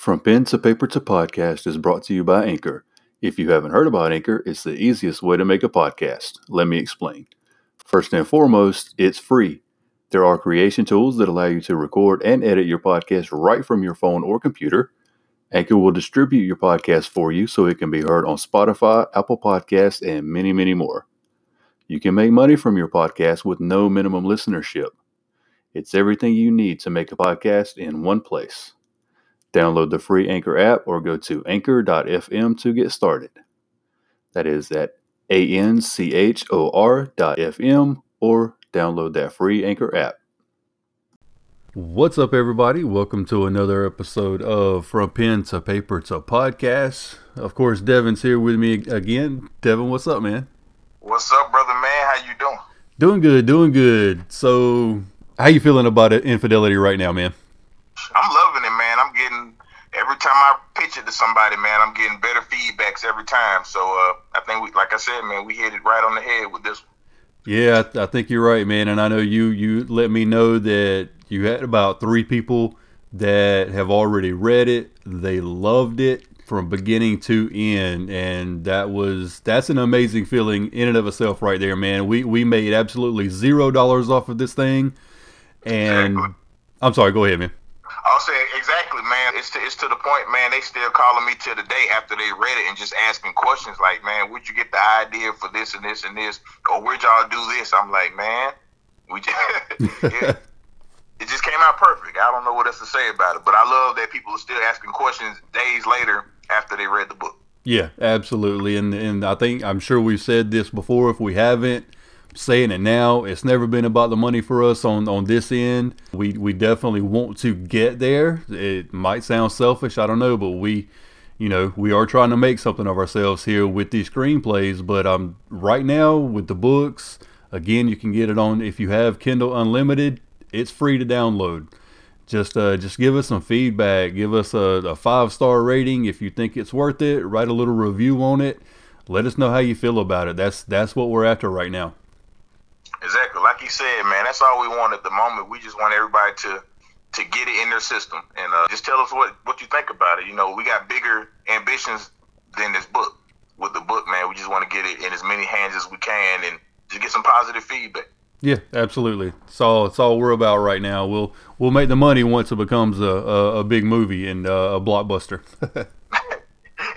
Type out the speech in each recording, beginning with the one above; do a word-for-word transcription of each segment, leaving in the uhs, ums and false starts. From Pen to Paper to Podcast is brought to you by Anchor. If you haven't heard about Anchor, it's the easiest way to make a podcast. Let me explain. First and foremost, it's free. There are creation tools that allow you to record and edit your podcast right from your phone or computer. Anchor will distribute your podcast for you so it can be heard on Spotify, Apple Podcasts, and many, many more. You can make money from your podcast with no minimum listenership. It's everything you need to make a podcast in one place. Download the free Anchor app or go to anchor dot f m to get started. That is at A N C H O R dot F M or download that free Anchor app. What's up, everybody? Welcome to another episode of From Pen to Paper to Podcast. Of course, Devin's here with me again. Devin, what's up, man? What's up, brother, man? How you doing? Doing good, doing good. So, how you feeling about Infidelity right now, man? I'm loving it, man. I'm getting, every time I pitch it to somebody, man, I'm getting better feedbacks every time. So, uh, I think, we, like I said, man, we hit it right on the head with this one. Yeah, I, th- I think you're right, man. And I know you, you let me know that you had about three people that have already read it. They loved it from beginning to end. And that was, that's an amazing feeling in and of itself right there, man. We, we made absolutely zero dollars off of this thing. And exactly. I'm sorry, go ahead, man. I'll say exactly, man. It's to, it's to the point, man. They still calling me till the day after they read it and just asking questions like, man, where'd you get the idea for this and this and this? Or where'd y'all do this? I'm like, man, we just, it, it just came out perfect. I don't know what else to say about it, but I love that people are still asking questions days later after they read the book. Yeah, absolutely. And and I think, I'm sure we've said this before. If we haven't, saying it now, it's never been about the money for us on, on this end. We we definitely want to get there. It might sound selfish, I don't know, but we, you know, we are trying to make something of ourselves here with these screenplays. But um, right now with the books, again, you can get it on, if you have Kindle Unlimited, it's free to download. Just uh, just give us some feedback. Give us a, a five-star rating if you think it's worth it. Write a little review on it. Let us know how you feel about it. That's that's what we're after right now. Exactly. Like you said, man, that's all we want at the moment. We just want everybody to to get it in their system and uh, just tell us what, what you think about it. You know, we got bigger ambitions than this book. With the book, man, we just want to get it in as many hands as we can and just get some positive feedback. Yeah, absolutely. It's all, it's all we're about right now. We'll we'll make the money once it becomes a, a, a big movie and uh, a blockbuster.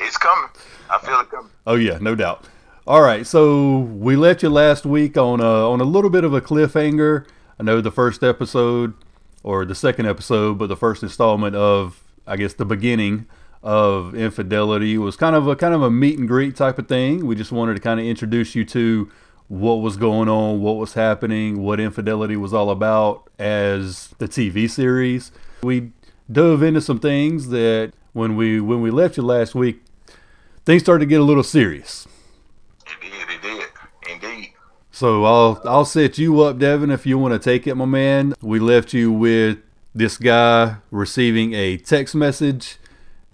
It's coming. I feel it coming. Oh, yeah, no doubt. All right, so we left you last week on a, on a little bit of a cliffhanger. I know the first episode, or the second episode, but the first installment of, I guess, the beginning of Infidelity was kind of a kind of a meet and greet type of thing. We just wanted to kind of introduce you to what was going on, what was happening, what Infidelity was all about as the T V series. We dove into some things that when we when we left you last week, things started to get a little serious. It did, it did, indeed. So I'll I'll set you up, Devin, if you want to take it, my man. We left you with this guy receiving a text message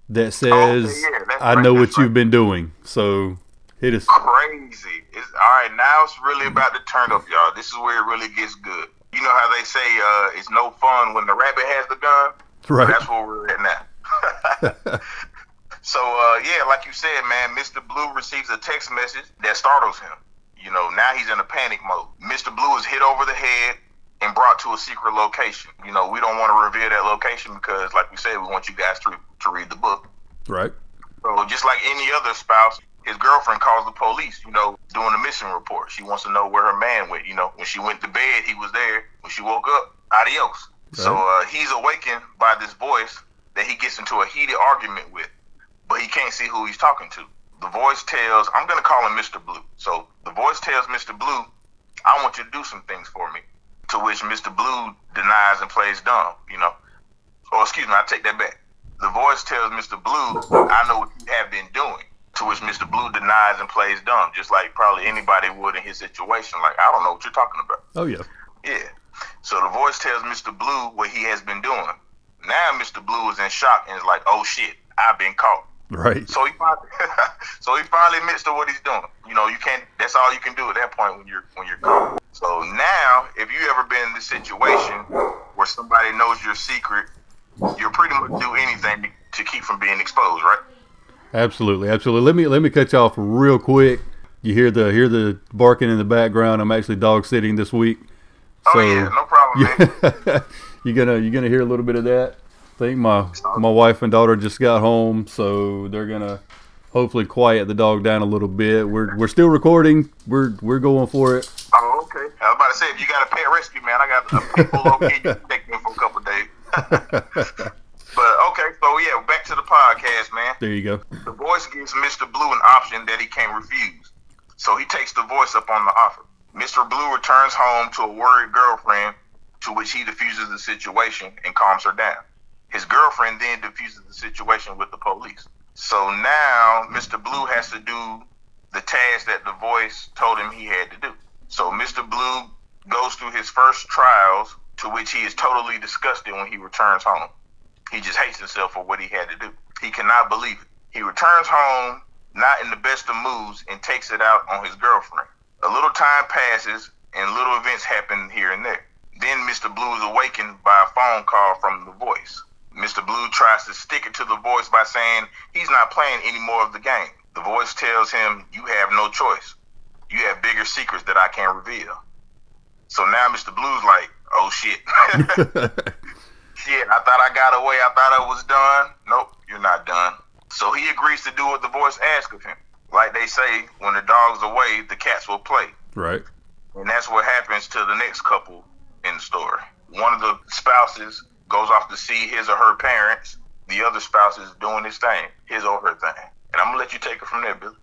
that says, oh, yeah, I right, know what right. you've been doing. So hit us. Crazy. It's, all right, now it's really about to turn up, y'all. This is where it really gets good. You know how they say uh, it's no fun when the rabbit has the gun? Right. That's where we're at now. So, uh, yeah, like you said, man, Mister Blue receives a text message that startles him. You know, now he's in a panic mode. Mister Blue is hit over the head and brought to a secret location. You know, we don't want to reveal that location because, like we said, we want you guys to, to read the book. Right. So just like any other spouse, his girlfriend calls the police, you know, doing a missing report. She wants to know where her man went. You know, when she went to bed, he was there. When she woke up, adios. Right. So uh, he's awakened by this voice that he gets into a heated argument with. But he can't see who he's talking to. The voice tells, I'm going to call him Mister Blue. So the voice tells Mister Blue, I want you to do some things for me. To which Mister Blue denies and plays dumb, you know. Or excuse me, I take that back. The voice tells Mister Blue, I know what you have been doing. To which Mister Blue denies and plays dumb, just like probably anybody would in his situation. Like, I don't know what you're talking about. Oh, yeah. Yeah. So the voice tells Mister Blue what he has been doing. Now Mister Blue is in shock and is like, oh, shit, I've been caught. Right. So he finally, so he finally admits to what he's doing. You know, you can't. That's all you can do at that point when you're when you're caught. So now, if you ever been in this situation where somebody knows your secret, you'll pretty much do anything to keep Absolutely, absolutely. Let me let me cut you off real quick. You hear the hear the barking in the background. I'm actually dog sitting this week. Oh so, yeah, no problem, man. you're gonna you're gonna hear a little bit of that. I think my my wife and daughter just got home, so they're gonna hopefully quiet the dog down a little bit. We're we're still recording. We're we're going for it. Oh, okay. I was about to say, if you got a pet rescue, man, I got people okay. You can take me for a couple of days. But, okay, so, yeah, back to the podcast, man. There you go. The voice gives Mister Blue an option that he can't refuse, so he takes the voice up on the offer. Mister Blue returns home to a worried girlfriend, to which he diffuses the situation and calms her down. His girlfriend then diffuses the situation with the police. So now Mister Blue has to do the task that the voice told him he had to do. So Mister Blue goes through his first trials, to which he is totally disgusted when he returns home. He just hates himself for what he had to do. He cannot believe it. He returns home, not in the best of moods, and takes it out on his girlfriend. A little time passes, and little events happen here and there. Then Mister Blue is awakened by a phone call from the voice. Mister Blue tries to stick it to the voice by saying he's not playing any more of the game. The voice tells him, "You have no choice. You have bigger secrets that I can't reveal." So now Mister Blue's like, oh, shit. Shit, I thought I got away. I thought I was done. Nope, you're not done. So he agrees to do what the voice asks of him. Like they say, when the dog's away, the cats will play. Right. And that's what happens to the next couple in the story. One of the spouses goes off to see his or her parents. The other spouse is doing his thing, his or her thing. And I'm going to let you take it from there, Billy.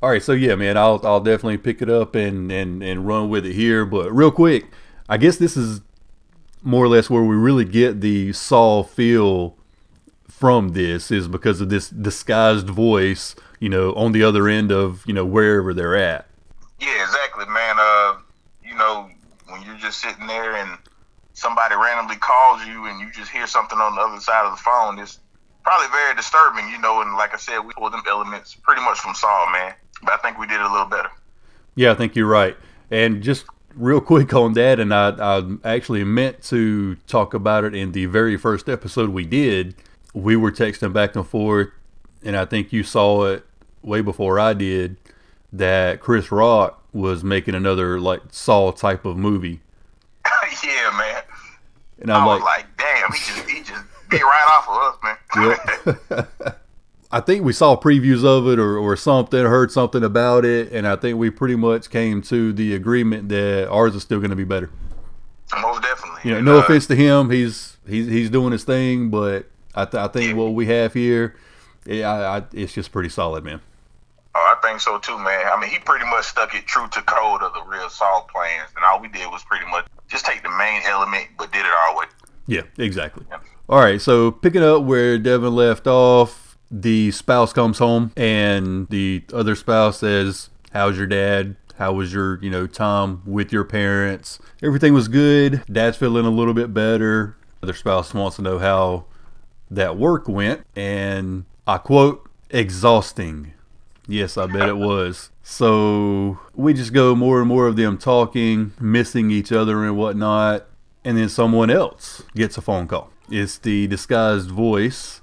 All right, so yeah, man, I'll I'll definitely pick it up and, and, and run with it here. But real quick, I guess this is more or less where we really get the Saw feel from, this is because of this disguised voice, you know, on the other end of, you know, wherever they're at. Yeah, exactly, man. Uh, you know, when you're just sitting there and somebody randomly calls you and you just hear something on the other side of the phone, it's probably very disturbing, you know, and like I said, we pulled them elements pretty much from Saw, man. But I think we did a little better. Yeah, I think you're right. And just real quick on that, and I, I actually meant to talk about it in the very first episode we did. We were texting back and forth, and I think you saw it way before I did, that Chris Rock was making another, like, Saw type of movie. Yeah, man. And I'm I was like, like, damn, he just, he just bit right off of us, man. I think we saw previews of it or, or something, heard something about it, and I think we pretty much came to the agreement that ours is still going to be better. Most definitely. You know, no uh, offense to him, he's he's he's doing his thing, but I, th- I think yeah. what we have here, it, I, I, it's just pretty solid, man. Oh, I think so too, man. I mean, he pretty much stuck it true to code of the real Saw plans, and all we did was pretty much just take the main element, but did it our way. Yeah, exactly. Yeah. All right, so picking up where Devin left off. The spouse comes home and the other spouse says, "How's your dad? How was your, you know, time with your parents? Everything was good. Dad's feeling a little bit better." Other spouse wants to know how that work went. And I quote, "exhausting." Yes, I bet it was. So we just go more and more of them talking, missing each other and whatnot. And then someone else gets a phone call. It's the disguised voice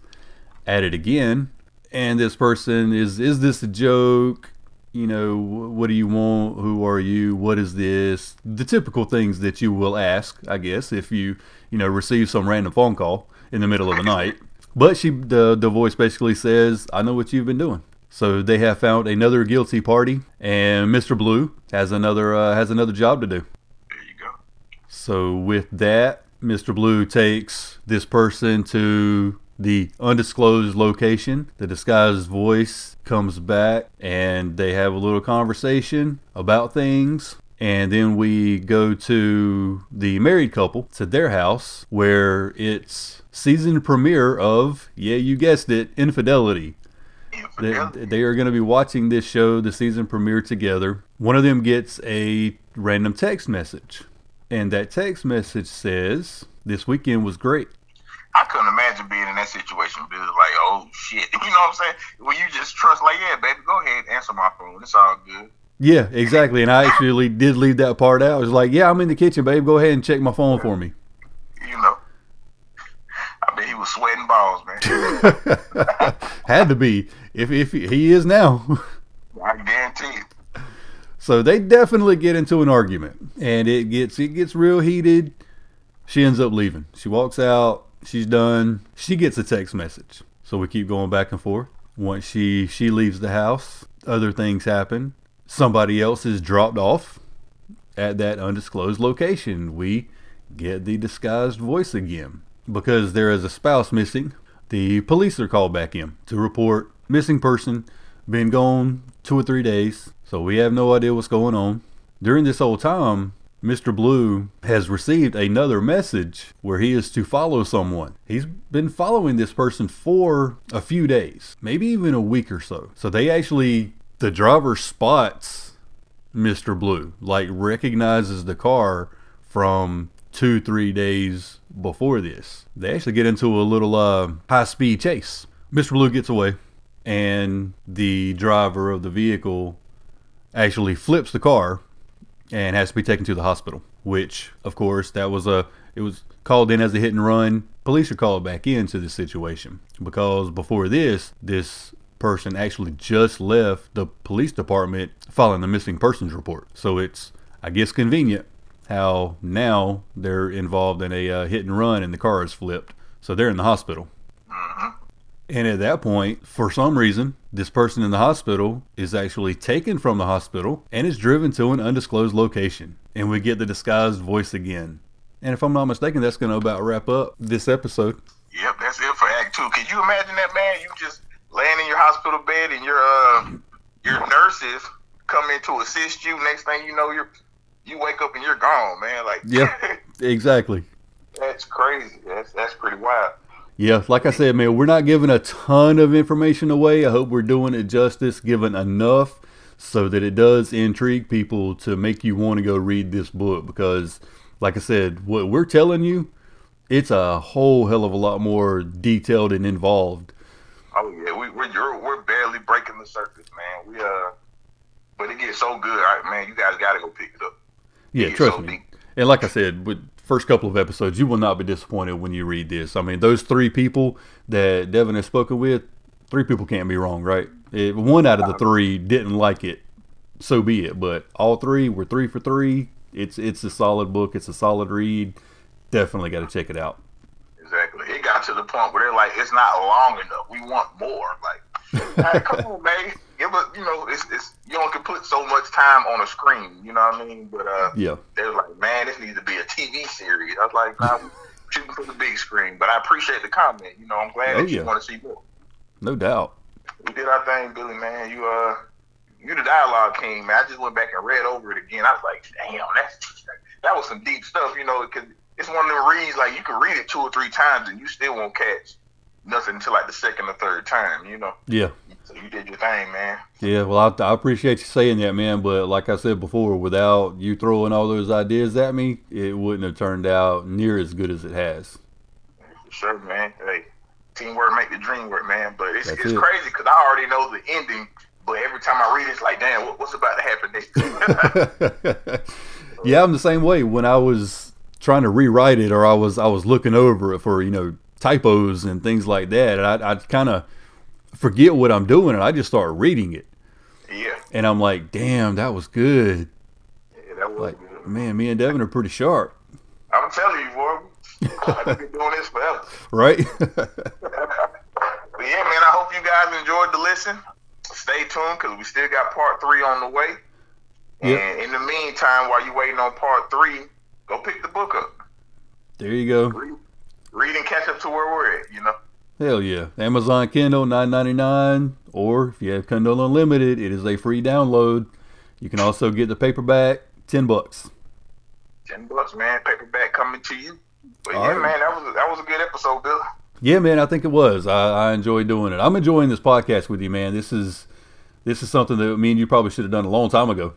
at it again, and this person is is this a joke? You know, what do you want? Who are you? What is this? The typical things that you will ask, I guess, if you you know receive some random phone call in the middle of the night. But she the the voice basically says, "I know what you've been doing." So they have found another guilty party, and Mister Blue has another uh, has another job to do. There you go. So with that, Mister Blue takes this person to the undisclosed location. The disguised voice comes back and they have a little conversation about things. And then we go to the married couple, to their house, where it's season premiere of, yeah, you guessed it, Infidelity. Infidelity. They, they are going to be watching this show, the season premiere, together. One of them gets a random text message. And that text message says, "This weekend was great." I couldn't imagine being in that situation, dude. Like, oh, shit. You know what I'm saying? When you just trust, like, yeah, baby, go ahead, answer my phone. It's all good. Yeah, exactly. And I actually did leave that part out. I was like, yeah, I'm in the kitchen, babe. Go ahead and check my phone for me. You know. I bet he was sweating. sweating balls, man. Had to be. If if he is now. I guarantee it. So they definitely get into an argument, and it gets it gets real heated. She ends up leaving. She walks out. She's done. She gets a text message. So we keep going back and forth. Once she she leaves the house, other things happen. Somebody else is dropped off at that undisclosed location. We get the disguised voice again. Because there is a spouse missing, the police are called back in to report missing person, been gone two or three days. So we have no idea what's going on. During this whole time, Mister Blue has received another message where he is to follow someone. He's been following this person for a few days, maybe even a week or so. So they actually, the driver spots Mister Blue, like recognizes the car from two, three days before this. They actually get into a little uh, high-speed chase. Mister Blue gets away, and the driver of the vehicle actually flips the car and has to be taken to the hospital, which, of course, that was a it was called in as a hit and run. Police are called back into this situation because before this, this person actually just left the police department following the missing persons report. So it's, I guess, convenient how now they're involved in a uh, hit and run and the car is flipped. So they're in the hospital. And at that point, for some reason, this person in the hospital is actually taken from the hospital and is driven to an undisclosed location. And we get the disguised voice again. And if I'm not mistaken, that's going to about wrap up this episode. Yep, that's it for Act Two. Can you imagine that, man? You just laying in your hospital bed and your uh, your nurses come in to assist you. Next thing you know, you're you wake up and you're gone, man. Like, yeah, exactly. That's crazy. That's that's pretty wild. Yeah, like I said, man, we're not giving a ton of information away. I hope we're doing it justice, giving enough so that it does intrigue people to make you want to go read this book. Because, like I said, what we're telling you, it's a whole hell of a lot more detailed and involved. Oh yeah, we, we're you're, we're barely breaking the surface, man. We uh, but it gets so good, all right, man. You guys got to go pick it up. It yeah, trust so me. Deep. And like I said, with first couple of episodes, you will not be disappointed when you read this. I mean, those three people that Devin has spoken with, three people can't be wrong, right? If one out of the three didn't like it, so be it. But all three were three for three. It's it's a solid book. It's a solid read. Definitely got to check it out. Exactly. It got to the point where they're like, it's not long enough. We want more. Like, right, come on, man. It was, you know, it's it's you only can put so much time on a screen, you know what I mean? But uh, yeah, they were like, man, this needs to be a T V series. I was like, nah, I'm shooting for the big screen, but I appreciate the comment. You know, I'm glad oh, that yeah. you want to see more. No doubt. We did our thing, Billy, man. You uh, you the dialogue king, man. I just went back and read over it again. I was like, damn, that's that was some deep stuff, you know? Cause it's one of them reads like you can read it two or three times and you still won't catch nothing until like the second or third time, you know? Yeah. So you did your thing, man. Yeah, well, I, I appreciate you saying that, man. But like I said before, without you throwing all those ideas at me, it wouldn't have turned out near as good as it has. For sure, man. Hey, teamwork make the dream work, man. But it's, it's it. crazy because I already know the ending. But every time I read it, it's like, damn, what, what's about to happen next? Yeah, I'm the same way. When I was trying to rewrite it, or I was I was looking over it for, you know, typos and things like that, and I, I kind of forget what I'm doing and I just start reading it. Yeah. And I'm like, damn, that was good. Yeah, that was like, good. Man, me and Devin are pretty sharp. I'm telling you, boy. I've been doing this forever. Right? But yeah, man, I hope you guys enjoyed the listen. Stay tuned because we still got part three on the way. Yep. And in the meantime, while you're waiting on part three, go pick the book up. There you go. Read, read and catch up to where we're at, you know? Hell yeah. Amazon Kindle, nine ninety-nine, or if you have Kindle Unlimited, it is a free download. You can also get the paperback, ten bucks. ten bucks, man. Paperback coming to you. But all yeah, right. man, that was, that was a good episode, Bill. Yeah, man, I think it was. I, I enjoyed doing it. I'm enjoying this podcast with you, man. This is this is something that me and you probably should have done a long time ago.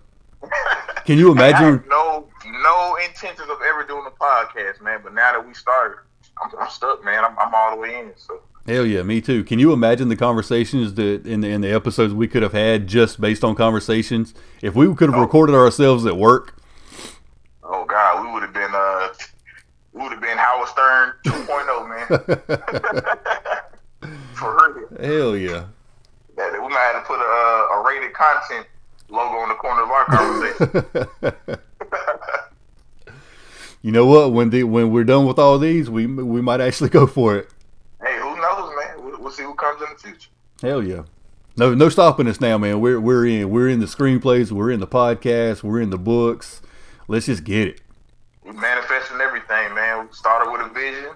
Can you imagine? I had no, no intentions of ever doing a podcast, man, but now that we started, I'm, I'm stuck, man. I'm, I'm all the way in, so. Hell yeah, me too. Can you imagine the conversations that in the in the episodes we could have had just based on conversations? If we could have oh. recorded ourselves at work. Oh God, we would have been uh, we would have been Howard Stern two point oh, man. Hell yeah. Yeah, we might have to put a, a rated content logo on the corner of our conversation. You know what? When the, when we're done with all these, we we might actually go for it. Hey, who knows, man? We'll, we'll see who comes in the future. Hell yeah. No no stopping us now, man. We're we're in. We're in the screenplays. We're in the podcast. We're in the books. Let's just get it. We're manifesting everything, man. We started with a vision,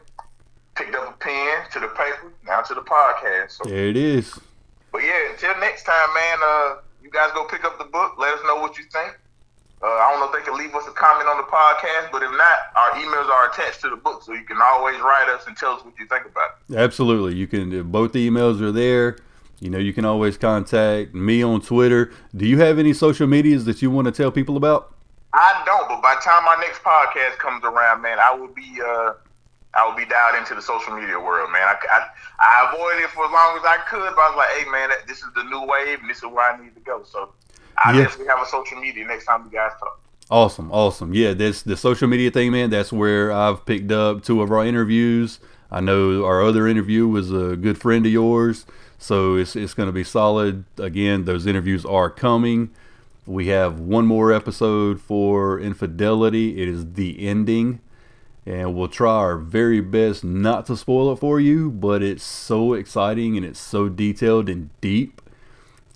picked up a pen to the paper, now to the podcast. So. There it is. But yeah, until next time, man, uh, you guys go pick up the book. Let us know what you think. Uh, I don't know if they can leave us a comment on the podcast, but if not, our emails are attached to the book, so you can always write us and tell us what you think about it. Absolutely. You can. Both emails are there. You know, you can always contact me on Twitter. Do you have any social medias that you want to tell people about? I don't, but by the time my next podcast comes around, man, I will be uh, I will be dialed into the social media world, man. I, I, I avoided it for as long as I could, but I was like, hey, man, this is the new wave, and this is where I need to go. So I yeah. guess we have a social media next time you guys talk. Awesome, awesome. Yeah, this the social media thing, man, that's where I've picked up two of our interviews. I know our other interview was a good friend of yours. So it's it's going to be solid. Again, those interviews are coming. We have one more episode for Infidelity. It is the ending. And we'll try our very best not to spoil it for you, but it's so exciting and it's so detailed and deep.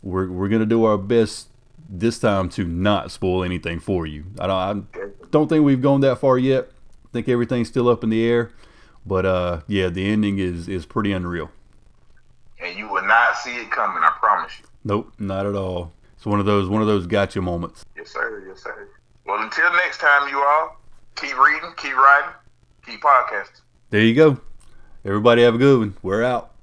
We're we're going to do our best this time to not spoil anything for you. I don't, I don't think we've gone that far yet. I think everything's still up in the air. But uh, yeah, the ending is is pretty unreal. And you will not see it coming, I promise you. Nope, not at all. It's one of those one of those gotcha moments. Yes, sir. Yes, sir. Well, until next time, you all, keep reading, keep writing, keep podcasting. There you go. Everybody have a good one. We're out.